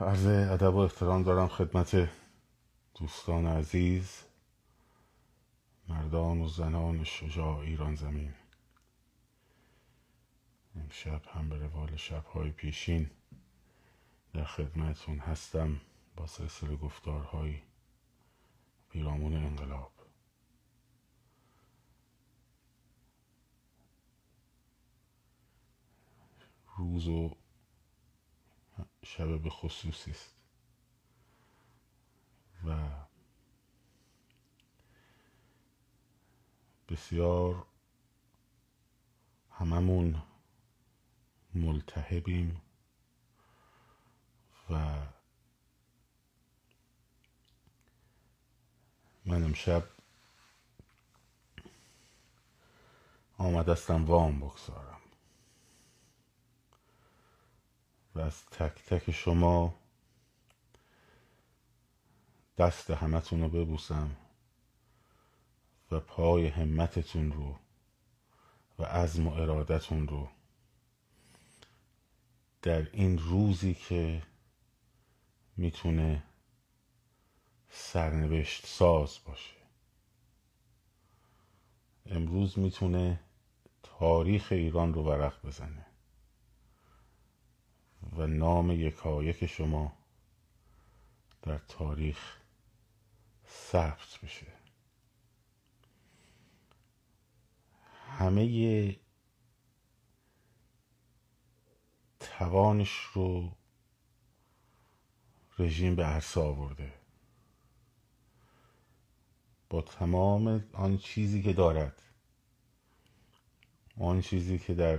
عرض ادب و احترام دارم خدمت دوستان عزیز، مردان و زنان شجاع ایران زمین. امشب هم به روال شب‌های پیشین در خدمتتون هستم با سلسله گفتارهای پیرامون انقلاب. روز و شب به خصوصی است و بسیار هممون ملتهبیم و من امشب آمدستم وام بگذارم و از تک تک شما دست همتون رو ببوسم و پای همتتون رو و عزم و ارادتون رو در این روزی که میتونه سرنوشت ساز باشه. امروز میتونه تاریخ ایران رو ورق بزنه و نام یکایک شما در تاریخ ثبت بشه. همه توانش رو رژیم به عرصه آورده با تمام آن چیزی که دارد، آن چیزی که در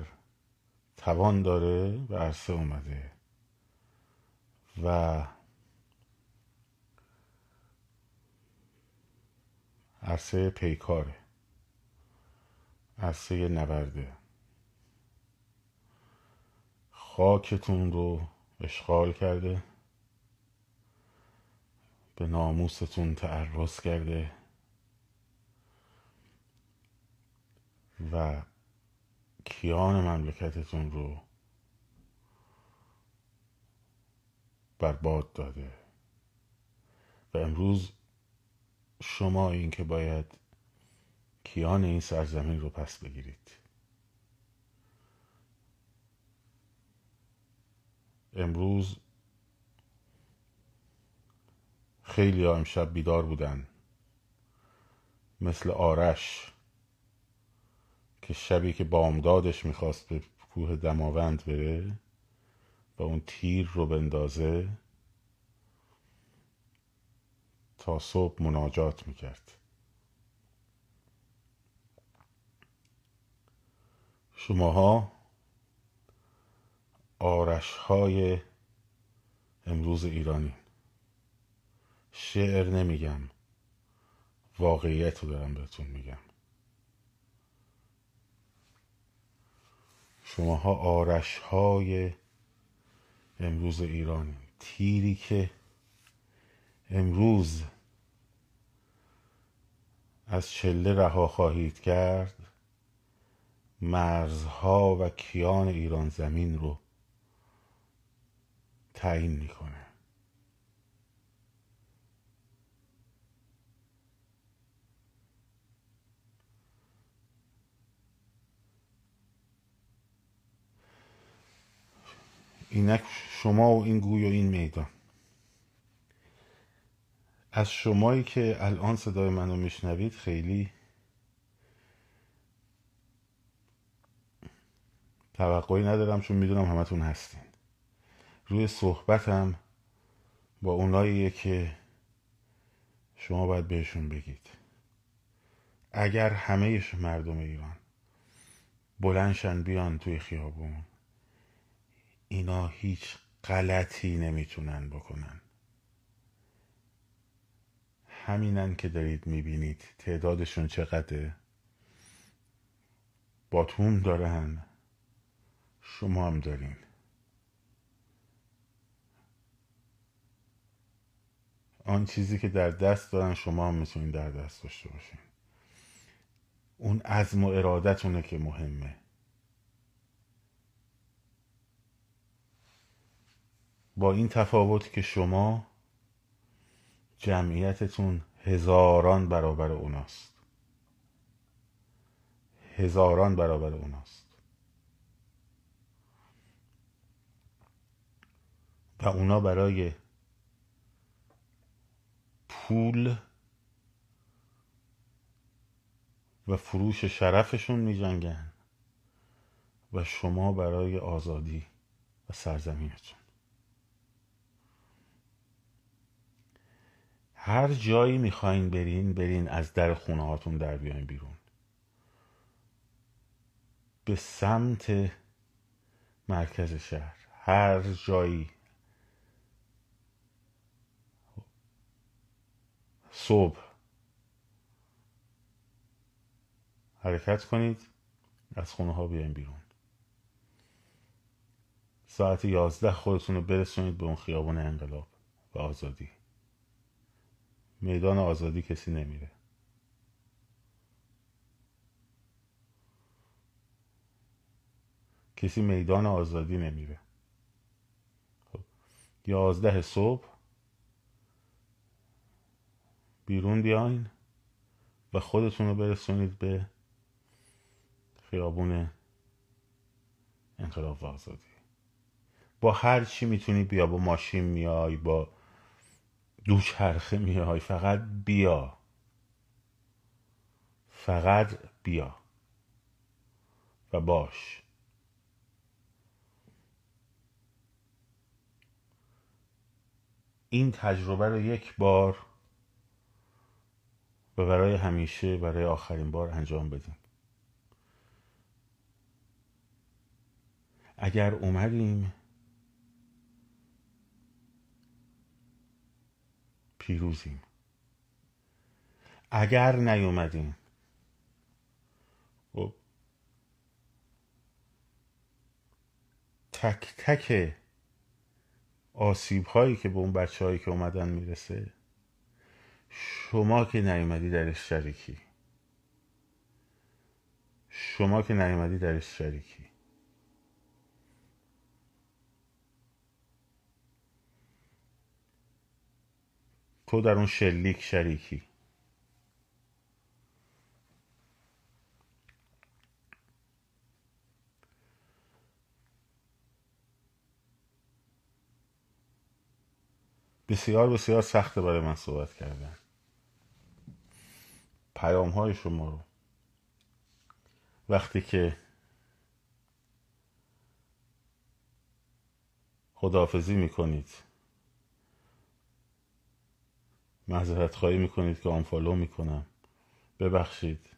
توان داره به عرصه اومده و عرصه پیکاره، عرصه نبرده. خاکتون رو اشغال کرده، به ناموستون تعرض کرده و کیان مملکتتون رو برباد داده و امروز شما این که باید کیان این سرزمین رو پس بگیرید. امروز خیلی ها امشب بیدار بودن، مثل آرش که شبی که بامدادش میخواست به کوه دماوند بره و اون تیر رو بندازه تا صبح مناجات میکرد. شماها آرش‌های امروز ایرانی، شعر نمیگم، واقعیت رو دارم بهتون میگم. شماها آرش‌های امروز ایرانی، تیری که امروز از چله رها خواهید کرد مرزها و کیان ایران زمین رو تعیین میکنه. اینک شما و این گوی و این میدان. از شمایی که الان صدای منو میشنوید خیلی توقعی ندارم، چون میدونم همتون هستین. روی صحبتم با اوناییه که شما باید بهشون بگید اگر همه مردم ایران بلندشن بیان توی خیابون، اینا هیچ غلطی نمیتونن بکنن. همینن که دارید میبینید تعدادشون چقدره، باتون دارن، شما هم دارین. آن چیزی که در دست دارن شما هم میتونین در دست داشته باشین. اون عزم و ارادتونه که مهمه. با این تفاوت که شما جمعیتتون هزاران برابر اوناست. هزاران برابر اوناست و اونا برای پول و فروش شرفشون می جنگن و شما برای آزادی و سرزمینتون. هر جایی می خواین برین از در خونه هاتون در بیاین بیرون، به سمت مرکز شهر. هر جایی صبح حرکت کنید، از خونه ها بیاین بیرون. ساعت 11 خودتون رو برسونید به اون خیابان انقلاب و آزادی. میدان آزادی کسی نمیره. کسی میدان آزادی نمیره. 11 صبح بیرون بیاین و خودتون رو برسونید به خیابون انقلاب و آزادی. با هر چی میتونی بیا، با ماشین میای، با دوچرخه میای، فقط بیا. فقط بیا و باش. این تجربه رو یک بار و برای همیشه، برای آخرین بار انجام بدیم. اگر اومدیم پیروزیم، اگر نیومدیم تک تک آسیب هایی که به اون بچه هایی که اومدن میرسه، شما که نیومدی درش شریکی. شما که نیومدی درش شریکی. تو در اون شلیک شریکی. بسیار بسیار سخته برای من صحبت کردن. پیام های شما رو وقتی که خداحافظی میکنید، معذرت خواهی میکنید که آنفالو میکنم، ببخشید،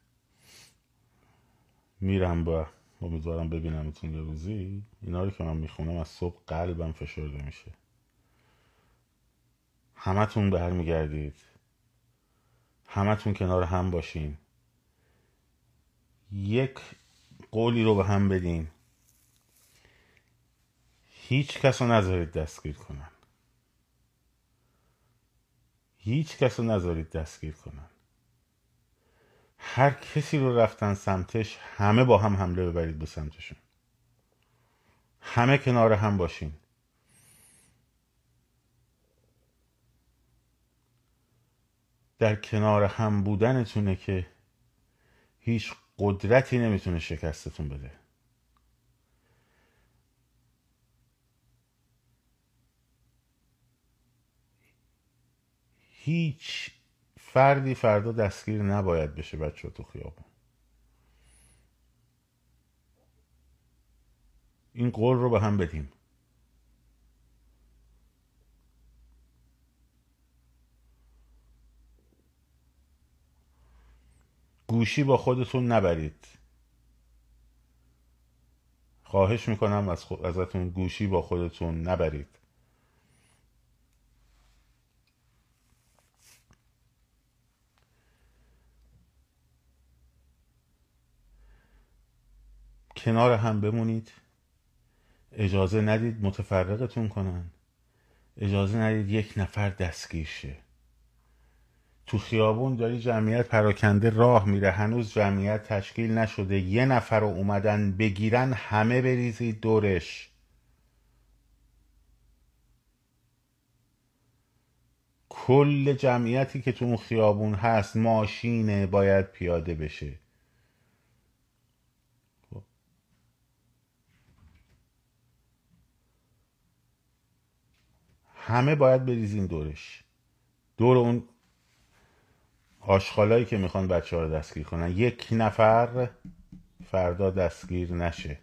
میرم با امیدوارم ببینمتون یه روزی. اینا رو که من میخونم از صبح قلبم فشرده میشه. همه تون برمیگردید، همه تون کنار هم باشین، یک قولی رو به هم بدین، هیچ کس رو نذارید دستگیر کنن. هیچ کس رو نذارید دستگیر کنن. هر کسی رو رفتن سمتش، همه با هم حمله ببرید به سمتشون. همه کنار هم باشین. در کنار هم بودنتونه که هیچ قدرتی نمیتونه شکستتون بده. هیچ فردی فردا دستگیر نباید بشه بچه تو خیابون. این قول رو به هم بدیم. گوشی با خودتون نبرید. خواهش میکنم ازتون گوشی با خودتون نبرید. کنار هم بمونید. اجازه ندید متفرقتون کنن. اجازه ندید یک نفر دستگیر شه. تو خیابون داری جمعیت پراکنده راه میره، هنوز جمعیت تشکیل نشده، یه نفر رو اومدن بگیرن، همه بریزید دورش. کل جمعیتی که تو اون خیابون هست ماشینه، باید پیاده بشه. همه باید بریزین دورش، دور اون آشغالایی که میخوان بچه ها رو دستگیر کنن، یک نفر فردا دستگیر نشه.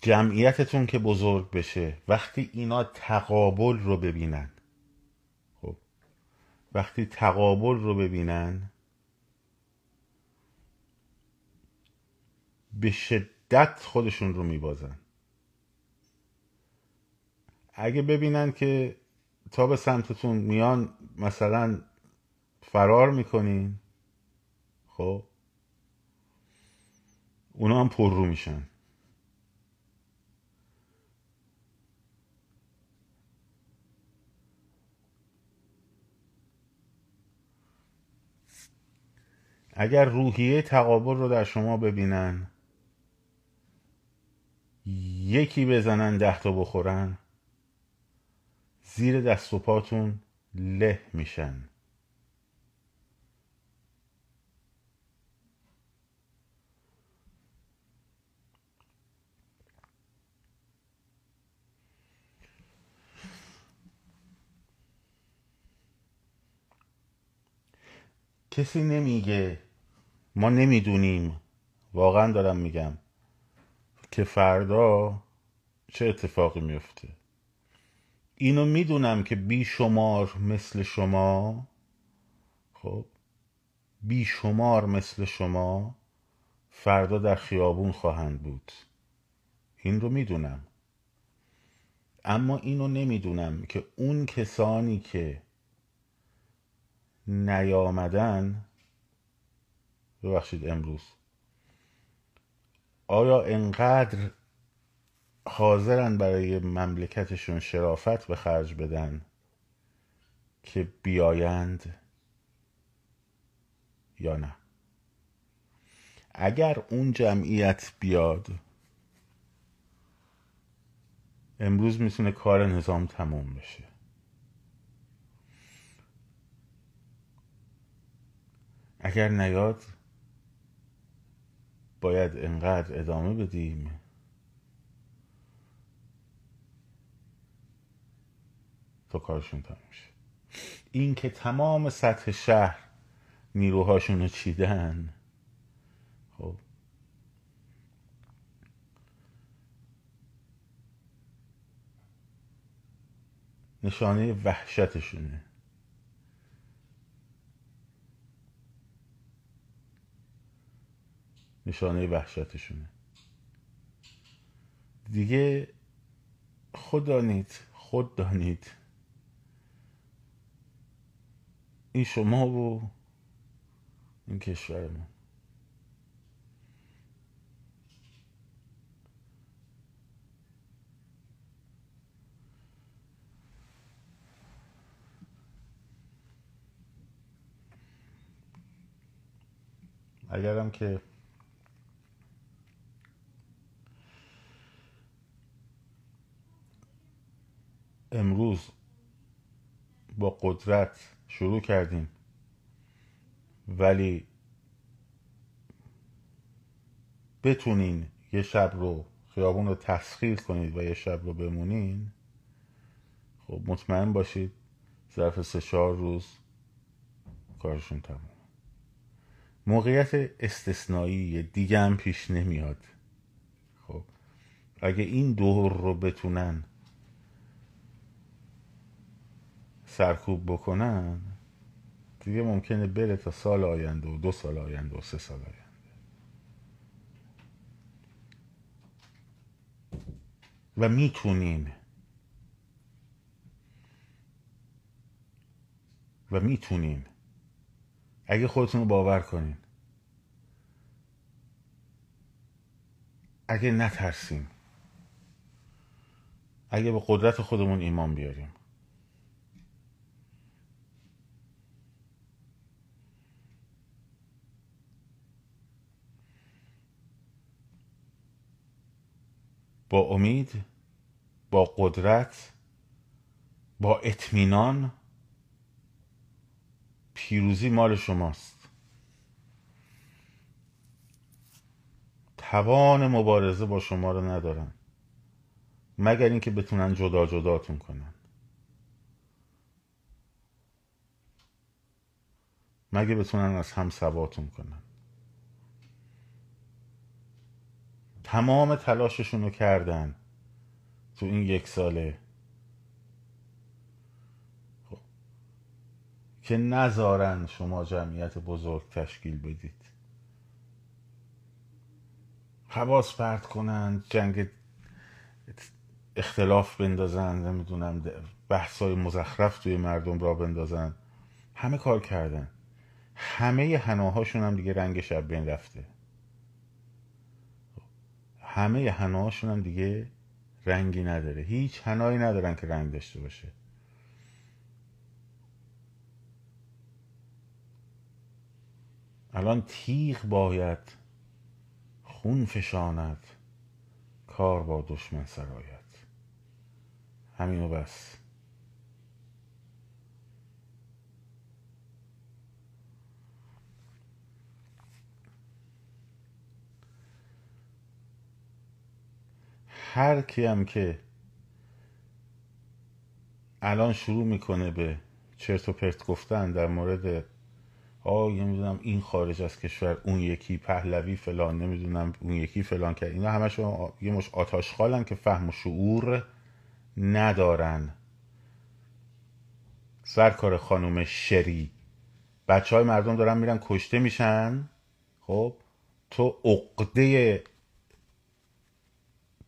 جمعیتتون که بزرگ بشه، وقتی اینا تقابل رو ببینن، وقتی تقابل رو ببینن به شدت خودشون رو میبازن. اگه ببینن که تا به سمتتون میان مثلا فرار میکنین، خب اونا هم پر رو میشن. اگر روحیه تقابل رو در شما ببینن، یکی بزنن 10 تا بخورن، زیر دست و پاتون له میشن. کسی نمیگه ما نمیدونیم، واقعا دارم میگم که فردا چه اتفاقی میفته. اینو میدونم که بیشمار مثل شما، خب بیشمار مثل شما فردا در خیابون خواهند بود، این رو میدونم. اما اینو نمیدونم که اون کسانی که نیامدن، ببخشید امروز، آیا انقدر حاضرن برای مملکتشون شرافت به خرج بدن که بیایند یا نه؟ اگر اون جمعیت بیاد، امروز میتونه کار نظام تموم بشه. اگر نیاد، باید انقدر ادامه بدیم تا کارشون تموم شه. این که تمام سطح شهر نیروهاشون رو چیدن، خب نشانه وحشتشونه. نشانه وحشتشونه دیگه. خود دانید این شما و این کشور ما. اگرم که امروز با قدرت شروع کردیم ولی بتونین یه شب رو خیابون رو تسخیر کنید و یه شب رو بمونین، خب مطمئن باشید ظرف 3-4 روز کارشون تموم. موقعیت استثنایی دیگه هم پیش نمیاد. خب اگه این دور رو بتونن سرکوب بکنن، دیگه ممکنه بره تا سال آینده و 2 سال آینده و 3 سال آینده. و میتونیم اگه خودتون رو باور کنین، اگه نترسیم، اگه به قدرت خودمون ایمان بیاریم. با امید، با قدرت، با اطمینان پیروزی مال شماست. توان مبارزه با شما رو ندارن، مگر اینکه بتونن جدا جداتون کنن. مگه بتونن از هم سواتون کنن. تمام تلاششون رو کردن تو این یک ساله که نذارن شما جمعیت بزرگ تشکیل بدید، حواس پرت کنن، جنگ اختلاف بندازن، نمیدونم بحثای مزخرف توی مردم را بندازن. همه کار کردن، همه حناهاشون هم دیگه رنگ شب بین رفته. همه حناهاشون هم دیگه رنگی نداره، هیچ حنایی ندارن که رنگ داشته باشه. الان تیغ باید خون فشاند، کار با دشمن سرایت. همینو بس. هر کیم که الان شروع میکنه به چرت و پرت گفتن در مورد نمیدونم این خارج از کشور، اون یکی پهلوی فلان، نمیدونم اون یکی فلان کرد، اینا همشون یه مش آتشخالن که فهم و شعور ندارن. سرکار خانم شری، بچه های مردم دارن میرن کشته میشن، خب تو عقده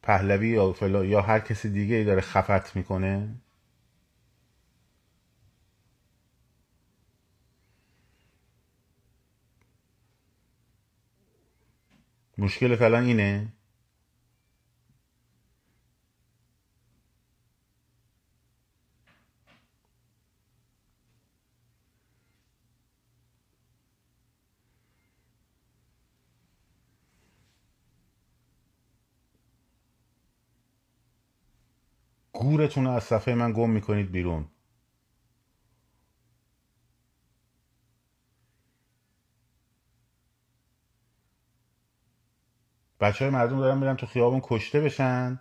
پهلوی یا فلان یا هر کسی دیگه ای داره خفت میکنه. مشکل فلان اینه. گورتون رو از صفحه من گم میکنید بیرون. بچه های مردم دارن میرن تو خیابون کشته بشن،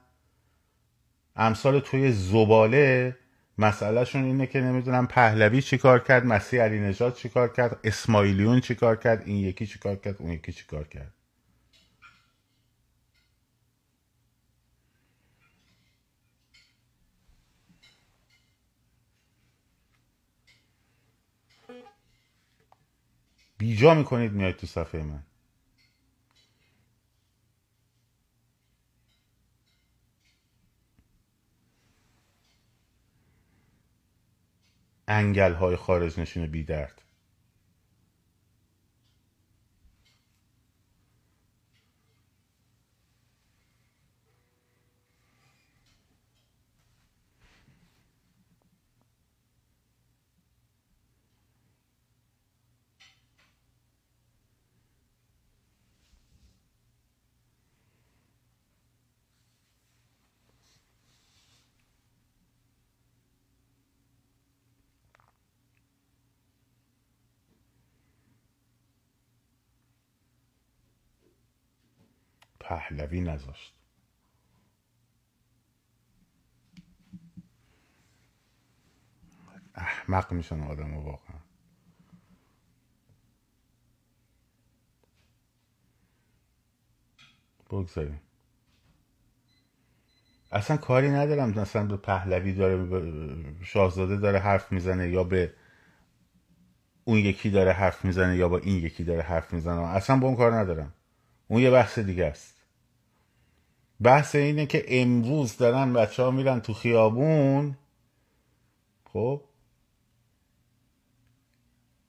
امثال توی زباله. مسئله شون اینه که نمیدونم پهلوی چی کار کرد، مسیح علی نژاد چی کار کرد، اسماعیلیون چی کار کرد، این یکی چی کار کرد، اون یکی چی کار کرد. بیجا میکنید میاید تو صفحه من. انگل های خارج نشین بی درد. پهلوی نذاشت. احمق میشن آدم ها واقعا. بگذاریم، اصلا کاری ندارم اصلا به پهلوی داره شاهزاده داره حرف میزنه یا به اون یکی داره حرف میزنه یا با این یکی داره حرف میزنه، اصلا با اون کار ندارم. اون یه بحث دیگه است. بحث اینه که امروز دارن بچه ها میرن تو خیابون، خب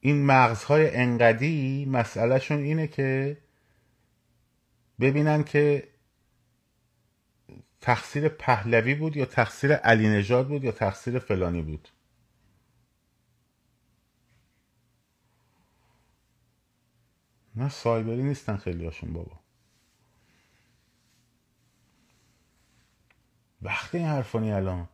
این مغزهای انقدی مسئله شون اینه که ببینن که تقصیر پهلوی بود یا تقصیر علی نژاد بود یا تقصیر فلانی بود. نه سایبری نیستن خیلی هاشون بابا. وقتی این حرفانی الان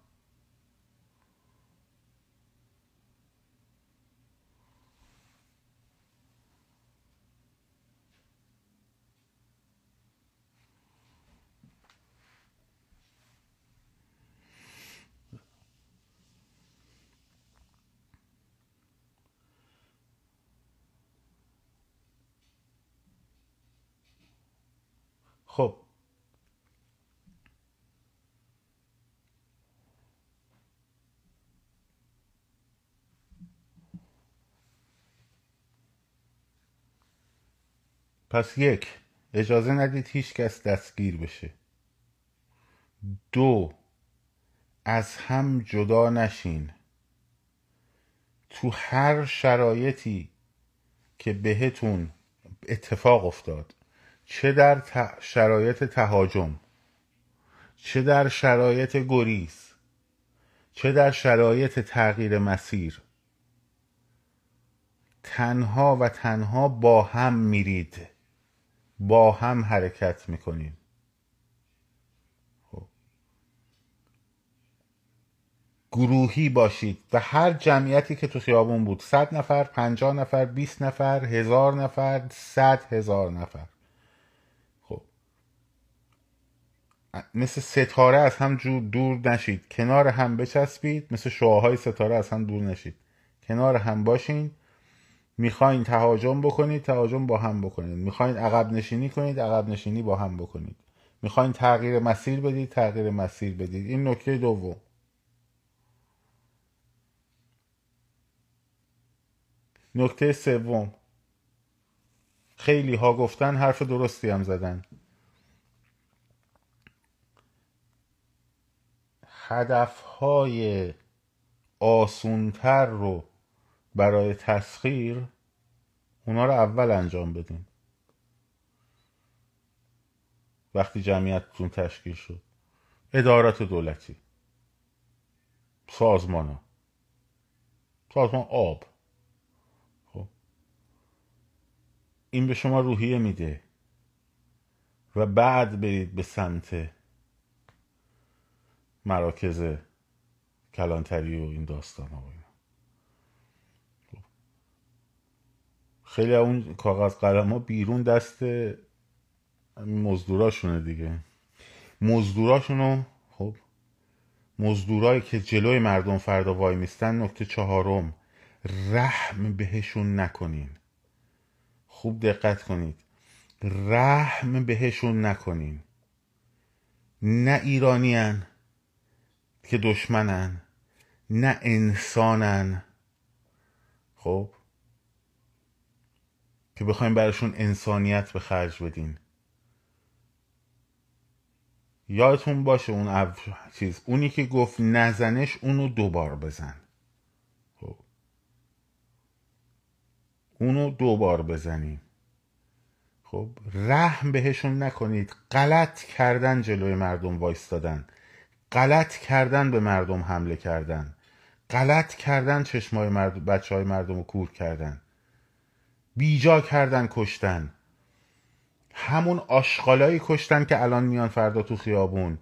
خب پس یک، اجازه ندید هیچ کس دستگیر بشه. دو، از هم جدا نشین. تو هر شرایطی که بهتون اتفاق افتاد، چه در شرایط تهاجم، چه در شرایط گریز، چه در شرایط تغییر مسیر، تنها و تنها با هم میرید، با هم حرکت میکنید. گروهی باشید و هر جمعیتی که تو خیابون بود، 100 نفر، 50 نفر، 20 نفر، 1000 نفر، 100,000 نفر، خب مثل ستاره از هم دور نشید، کنار هم بچسبید، مثل شعاعهای ستاره از هم دور نشید، کنار هم باشین. میخواین تهاجم بکنید، تهاجم با هم بکنید. میخواین عقب نشینی کنید، عقب نشینی با هم بکنید. میخواین تغییر مسیر بدید، تغییر مسیر بدید. این نکته دوم. نکته سوم، خیلی ها گفتن، حرف درستی هم زدن، هدفهای آسونتر رو برای تسخیر اونا رو اول انجام بدین وقتی جمعیتتون تشکیل شد. ادارات دولتی، سازمانا، سازمان آب، این به شما روحیه میده و بعد برید به سمت مراکز کلانتری و این داستان ها. خیلی اون کاغذ قلم ها بیرون دست مزدوراشونه دیگه. مزدوراشونو، خب مزدورایی که جلوی مردم فردا وای میستن. نکته چهارم، رحم بهشون نکنین. خوب دقت کنید، رحم بهشون نکنین. نه ایرانیان که دشمنن، نه انسانن خب که بخوایم براشون انسانیت به خرج بدین. یادتون باشه اون چیز، اونی که گفت نزنش، اونو دوبار بزن، اونو دوبار بزنیم. خب رحم بهشون نکنید. غلط کردن جلوی مردم وایستادن، غلط کردن به مردم حمله کردن، غلط کردن چشمای مردم، بچهای مردم رو کور کردن، بیجا کردن، کشتن. همون آشغالایی کشتن که الان میان فردا تو خیابون.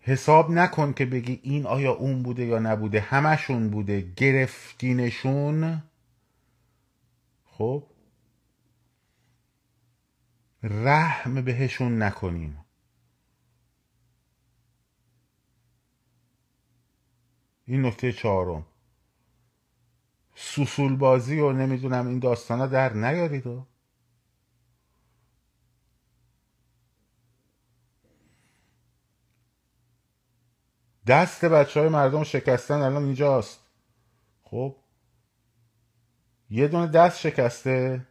حساب نکن که بگی این آیا اون بوده یا نبوده، همشون بوده. گرفتینشون، خب رحم بهشون نکنیم. این نکته چهارم. سوسول بازی و نمیدونم این داستانا در نیارید. دست بچهای مردم شکستن الان اینجاست. خب یه دونه دست شکسته،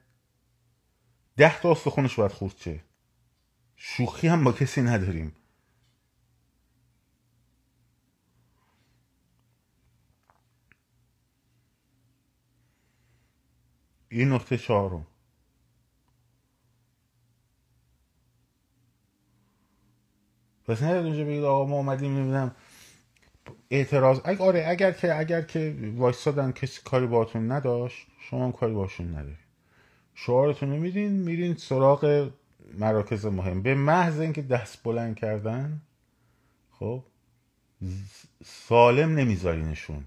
10 تا استخونش باید خورد چه. شوخی هم با کسی نداریم. این نکته چهارم. پس نه اونجا بگید آقا ما اومدیم نمیدونم اعتراض. اگر که وایستادن کسی کاری باهاتون نداشت، شما هم کاری باشون ندارید. شعارتون رو میدین، میرین سراغ مراکز مهم. به محض اینکه دست بلند کردن، خب سالم نمیذارینشون.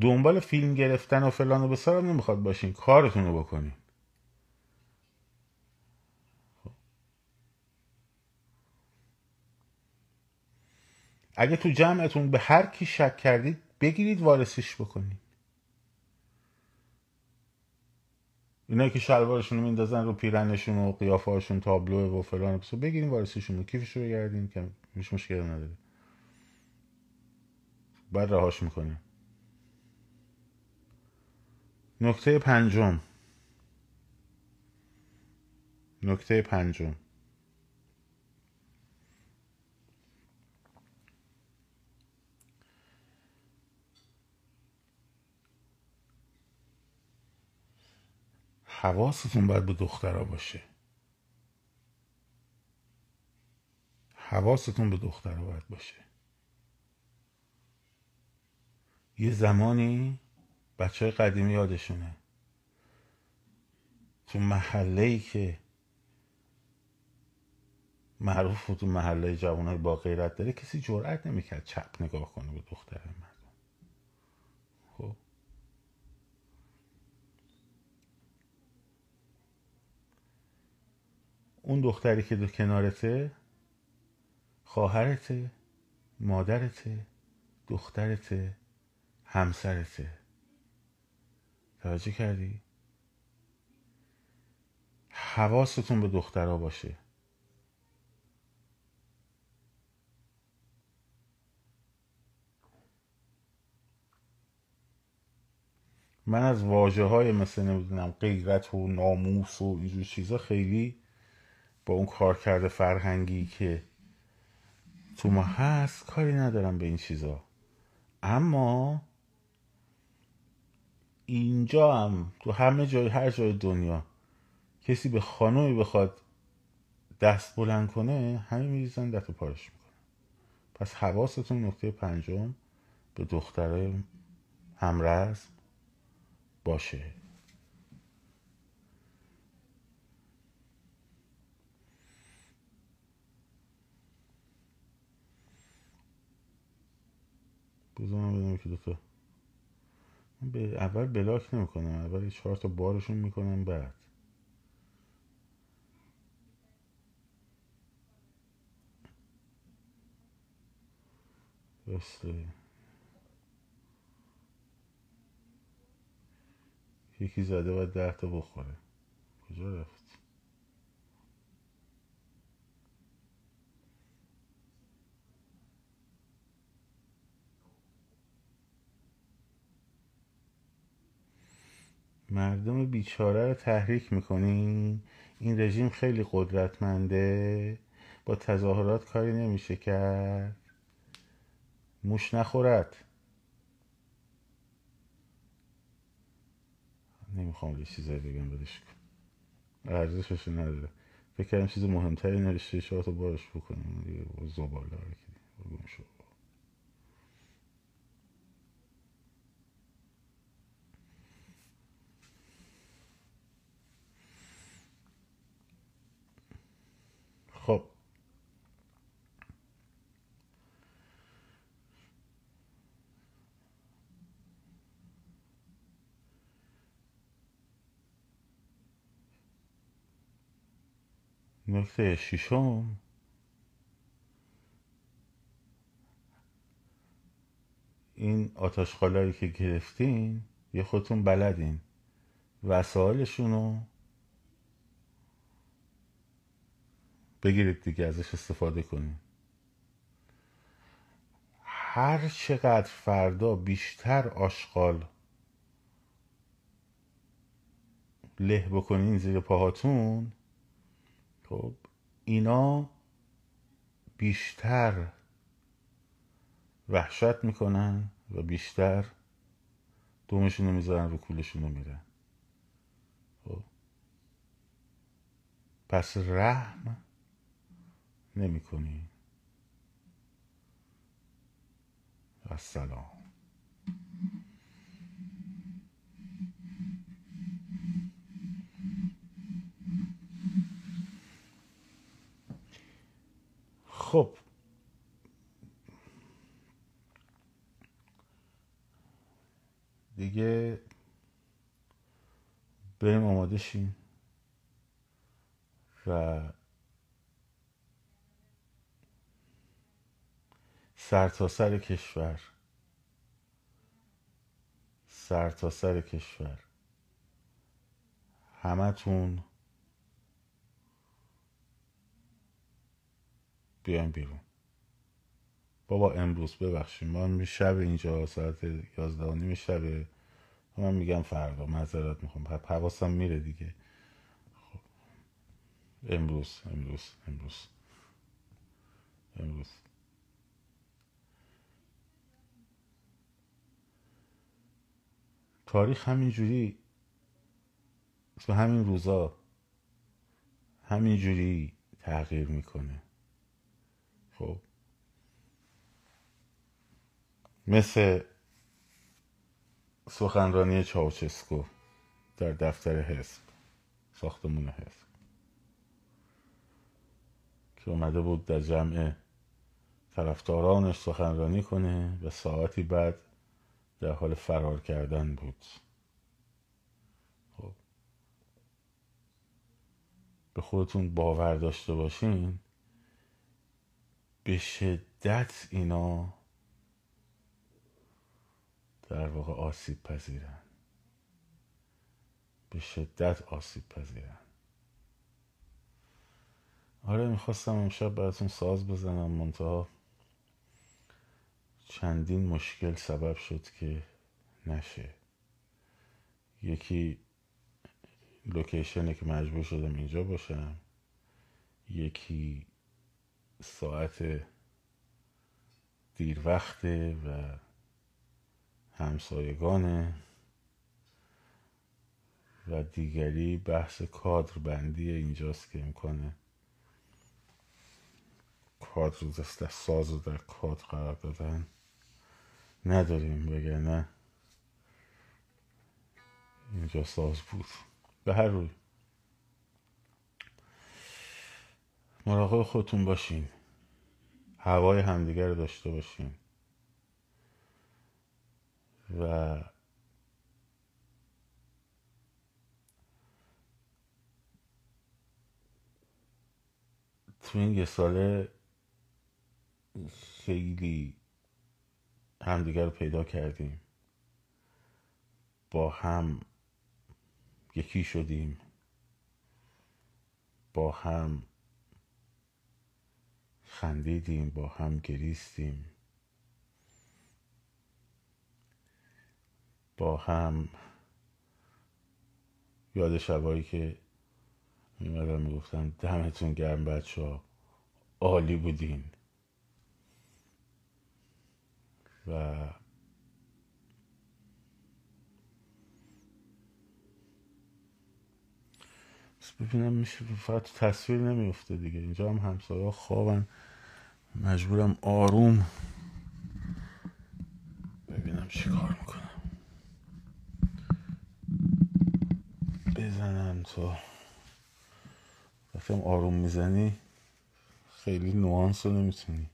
دنبال فیلم گرفتن و فلان و بسارم نمیخواد باشین، کارتون رو بکنین. اگه تو جمعتون به هر کی شک کردید، بگیرید وارثیش بکنید. اینا که شلوارشون رو میندازن رو پیرنشون و قیافه‌هاشون تابلو و فلان و بسو، بگیرین وارسیشون رو، کیفشون رو گردین، که هیچ مشکلی نداره. بعد رهاش میکنیم. نکته پنجم حواستون باید به دخترها باشه. یه زمانی بچه‌های قدیمی یادشونه تو محله‌ای که معروف بود، تو محله جوانای با غیرت داره، کسی جرئت نمی‌کرد چپ نگاه کنه به دختر مردم. خب اون دختری که دو کنارته، خواهرته، مادرته، دخترته، همسرته. توجه کردی؟ حواستون به دخترها باشه. من از واژه‌های مثل نمیدونم غیرت و ناموس و اینجور چیزا خیلی با اون کارکرد فرهنگی که تو ما هست کاری ندارم به این چیزا، اما اینجا هم تو همه جای، هر جای دنیا کسی به خانومی بخواد دست بلند کنه، همه میریزن دست و پارش میکنه. پس حواستون، نکته پنجم، به دخترای همرزم باشه. بزنم بدونم که دوتا اول بلاک نمی کنم، اول 4 تا بارشون می کنم. بعد یکی زده باید 10 تا بخوره. کجا رفت؟ مردم بیچاره رو تحریک میکنین. این رژیم خیلی قدرتمنده، با تظاهرات کاری نمیشه کرد. موش نخورد. نمیخوام یه چیزایی بگم، بدش کن، ارزشش نداره. فکر کردم چیز مهمتری نوشته، شاتو بارش بکنیم دیگه، زباله رو کردیم بگم شو. خب نکته ششم، این آتشخالایی که گرفتین یه خودتون بلدین وسایلشونو بگیرید دیگه، ازش استفاده کنید. هر چقدر فردا بیشتر آشغال له بکنین زیر پاهاتون، خب اینا بیشتر وحشت میکنن و بیشتر دومشون رو میذارن رو کولشون رو میرن. خب پس رحم نمی‌کنی. السلام. خب دیگه بریم آماده شیم و سرتاسر کشور، سرتاسر کشور همتون بیایم بیرون. بابا امروز ببخشید ما میشب اینجا ساعت 11:30 شبه، من میگم فردا، معذرت میخوام، حواسم میره دیگه. خب امروز تاریخ همینجوری، تو همین روزا همینجوری تغییر میکنه. خب مثل سخنرانی چاوشسکو در دفتر حزب، ساختمون حزب، که اومده بود در جمع طرفدارانش سخنرانی کنه و ساعتی بعد در حال فرار کردن بود. خب به خودتون باور داشته باشین، به شدت اینا در واقع آسیب پذیرن، به شدت آسیب پذیرن. آره میخواستم امشب براتون ساز بزنم، منتها چندین مشکل سبب شد که نشه. یکی لوکیشنه که مجبور شدم اینجا باشم، یکی ساعت دیر وقته و همسایگانه، و دیگری بحث کادر بندی اینجاست که امکانه کادر رو دسته ساز رو در کادر قرار دادن نداریم، وگرنه اینجا ساز بود. به هر روی مراقب خودتون باشین، هوای همدیگر رو داشته باشین و تو این یه ساله خیلی همدیگر رو پیدا کردیم، با هم یکی شدیم، با هم خندیدیم، با هم گریستیم، با هم یاد شبایی که میمدن میگفتن دمتون گرم بچه ها، عالی بودین. و ببینم میشه فقط تصویر نمیفته دیگه، اینجا هم همسایه‌ها خوابن، مجبورم آروم ببینم چی کار میکنم بزنم. تو وقتی هم آروم میزنی خیلی نوانس رو نمیتونی.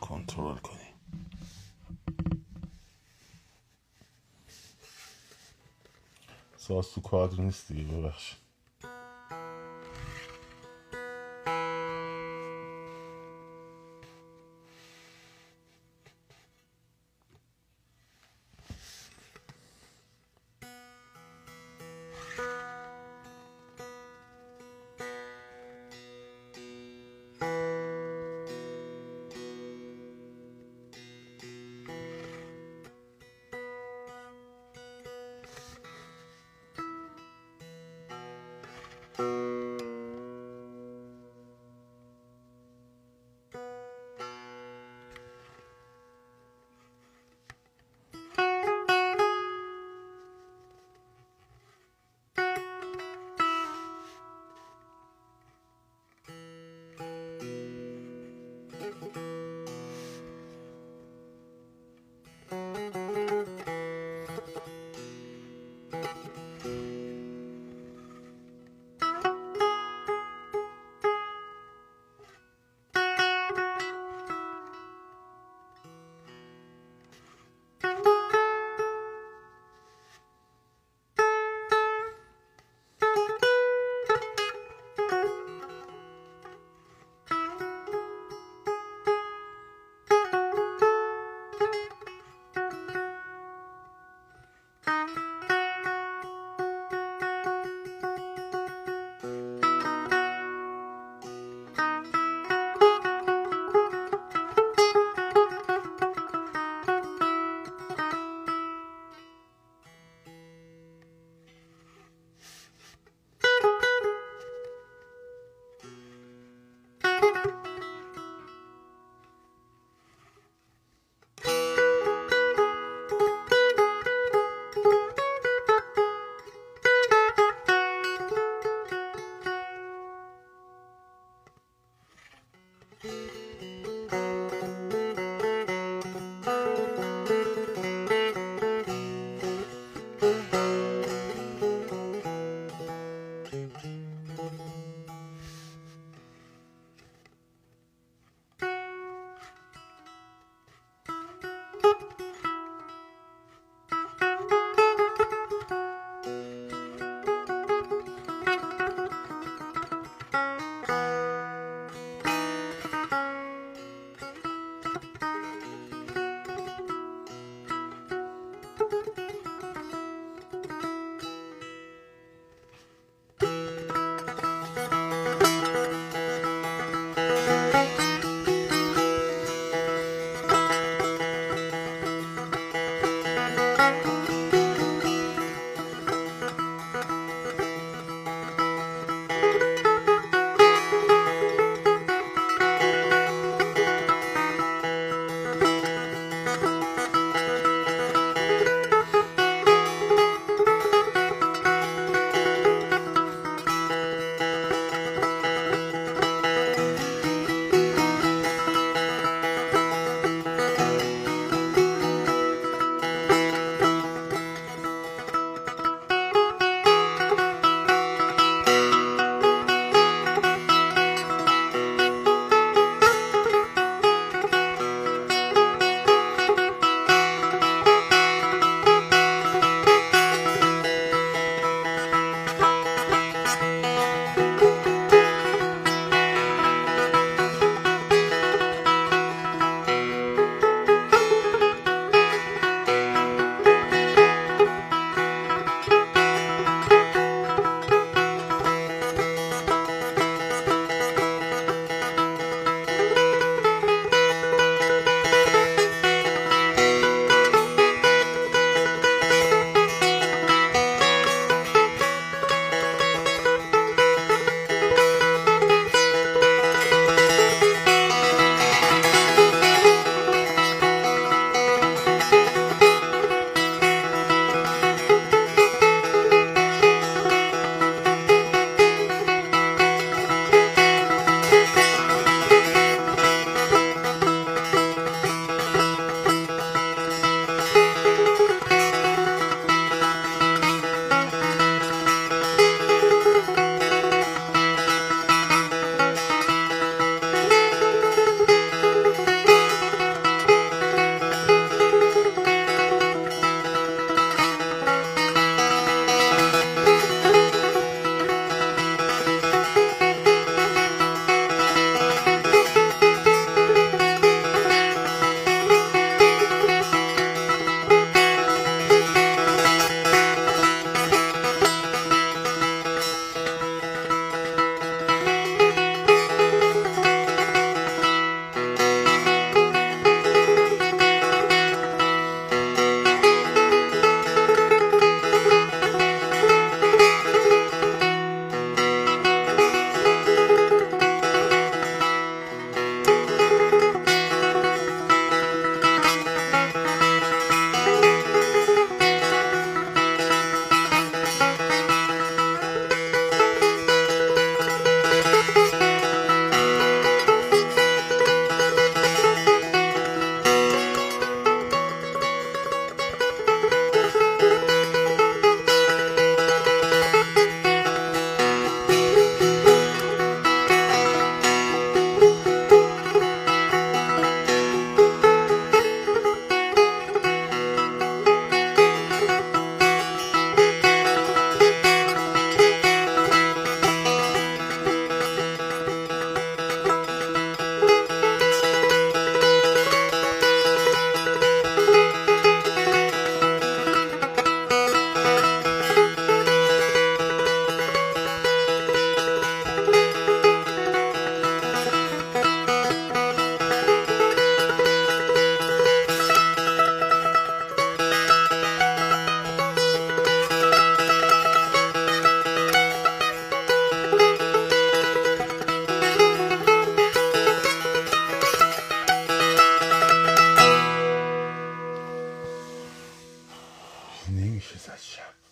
کنترل کنی. ساز تو کادر نیست دیگه، ببخش.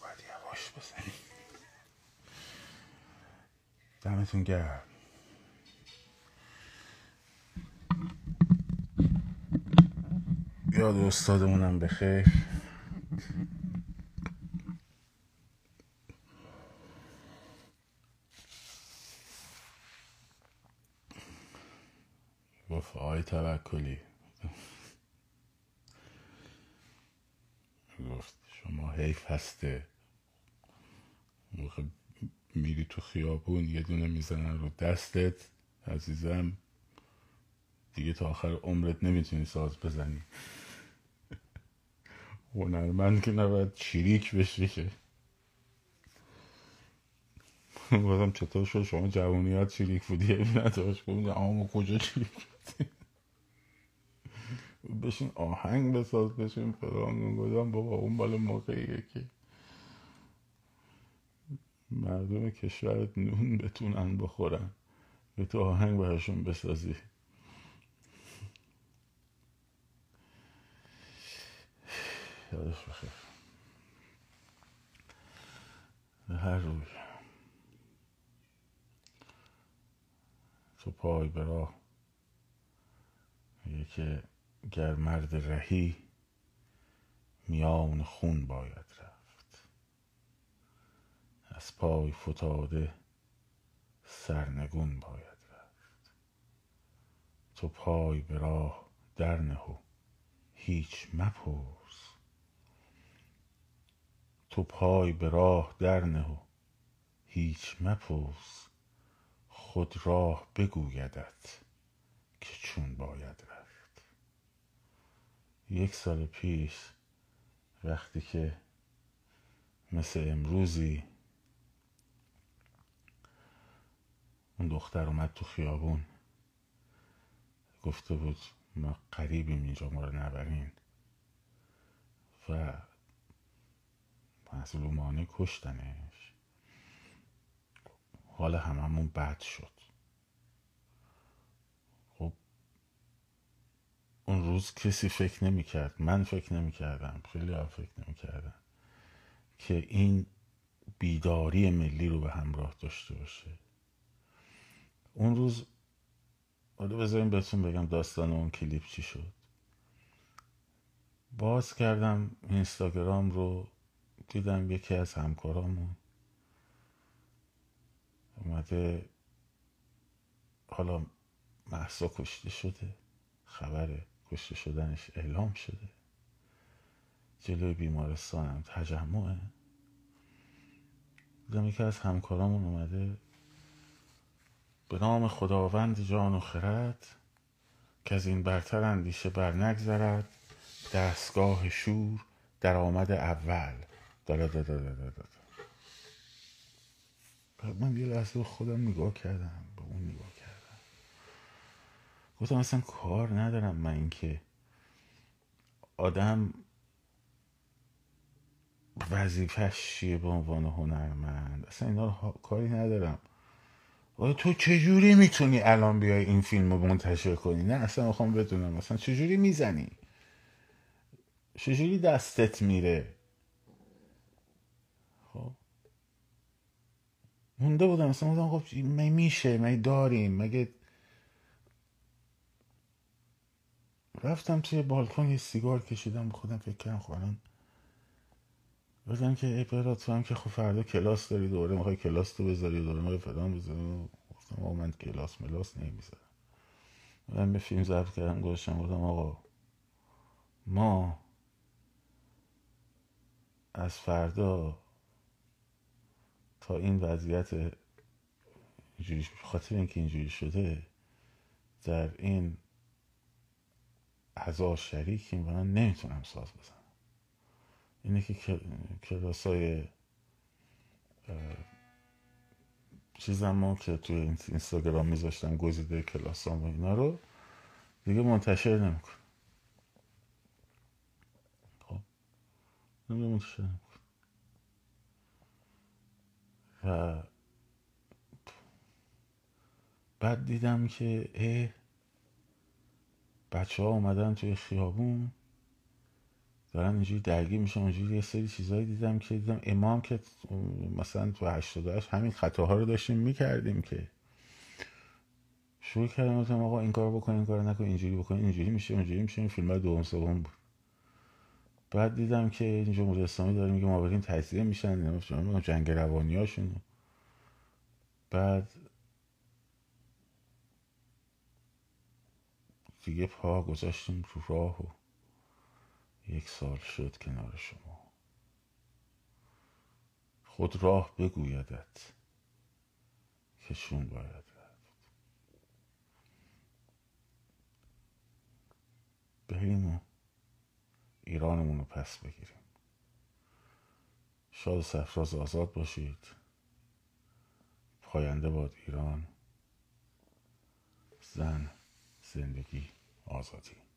باید یواش بزنیم. دمتون گرم. یاد استادمونم بخیر. رفعای توکلی گفت شما حیف هسته، میری تو خیابون یه دونه میزنن رو دستت، عزیزم دیگه تا آخر عمرت نمیتونی ساز بزنی. هنرمند که نباید چیریک بشی که. بازم چطور شد شما جوانیات چیریک بودی؟ نداشت بودی اما کجا چیریک بودی؟ بشین آهنگ بساز، بشین فرامون گذارم بابا. اون بالا موقعیه که مردم کشورت نون بتونن بخورن به تو آهنگ براشون بسازی. یادش بخیر. هر روی تو پای برا میگه که گر مرد رهی میان خون باید رفت، از پای فتاده سرنگون باید رفت. تو پای به راه در نه و هیچ مپرس، تو پای به راه در نه و هیچ مپرس، خود راه بگویدت که چون باید رفت. یک سال پیش وقتی که مثل امروزی اون دختر اومد تو خیابون گفته بود ما قریبیم اینجا ما رو نبرین، و مسلمانه کشتنش. حال هممون بد شد. اون روز کسی فکر نمی کرد، من فکر نمی کردم، خیلی هم فکر نمی کردم که این بیداری ملی رو به همراه داشته باشه. اون روز حالا بذاریم بهتون بگم داستان اون کلیپ چی شد. باز کردم اینستاگرام رو، دیدم یکی از همکارامون اومده حالا مهسا کشته شده، خبره کشته شدنش اعلام شده، جلوی بیمارستانم تجمعه. دیدم یکی از همکارامون اومده به نام خداوند جان و خرد که از این برتر اندیشه بر نگذرد، دستگاه شور در آمد اول. من یه لحظه خودم نگاه کردم، به اون نگاه کردم، گفتم اصلا کار ندارم من اینکه آدم وظیفه‌ش چیه به عنوان هنرمند، اصلا اینا رو کاری ندارم. آیا تو چجوری میتونی الان بیای این فیلم رو منتشر کنی؟ نه اصلا میخوام بدونم اصلا چجوری میزنی، چجوری دستت میره. خب مونده بودم اصلا، خب می میشه، می داریم، مگه. رفتم توی بالکن یه سیگار کشیدم، به خودم فکر کردم خب الان بگم که ای برا تو هم که خب فردا کلاس داری، دوره میخوای کلاس تو بذاری، دوره میخوای فلان بذاری. گفتم آقا من کلاس ملاس نمیذارم. من به فیلم ضبط کردم گذاشتم، گفتم آقا ما از فردا تا این وضعیت اینجوری خاطر اینکه اینجوری شده در این هزار شریکیم و من نمیتونم ساز بزنم. اینه که کلاسای چیزم که توی اینستاگرام میذاشتم گزیده کلاسام و اینا رو دیگه منتشر نمیکنم. خب منتشر نمیکنم و بعد دیدم که بچه ها اومدن توی خیابون دارم اینجوری درگیر میشم، اینجوری یه سری چیزایی دیدم که دیدم امام که مثلا تو 88 همین خطاها رو داشتیم میکردیم که شروع کردم گفتم آقا این کارو بکن، این کارو نکن، اینجوری بکن، اینجوری میشه، اونجوری میشه. این فیلمای دوم سوم بود. بعد دیدم که این جمهوری اسلامی داره میگه ما بریم تجزیه میشن، شما جنگ روانیاشون. بعد دیگه پا گذاشتیم رو راه و 1 سال شد کنار شما. خود راه بگویدت که چون باید رفت. بریم و ایرانمون رو پس بگیریم. شاد و سرفراز آزاد باشید. پاینده باد ایران. زن، زندگی، آزادی.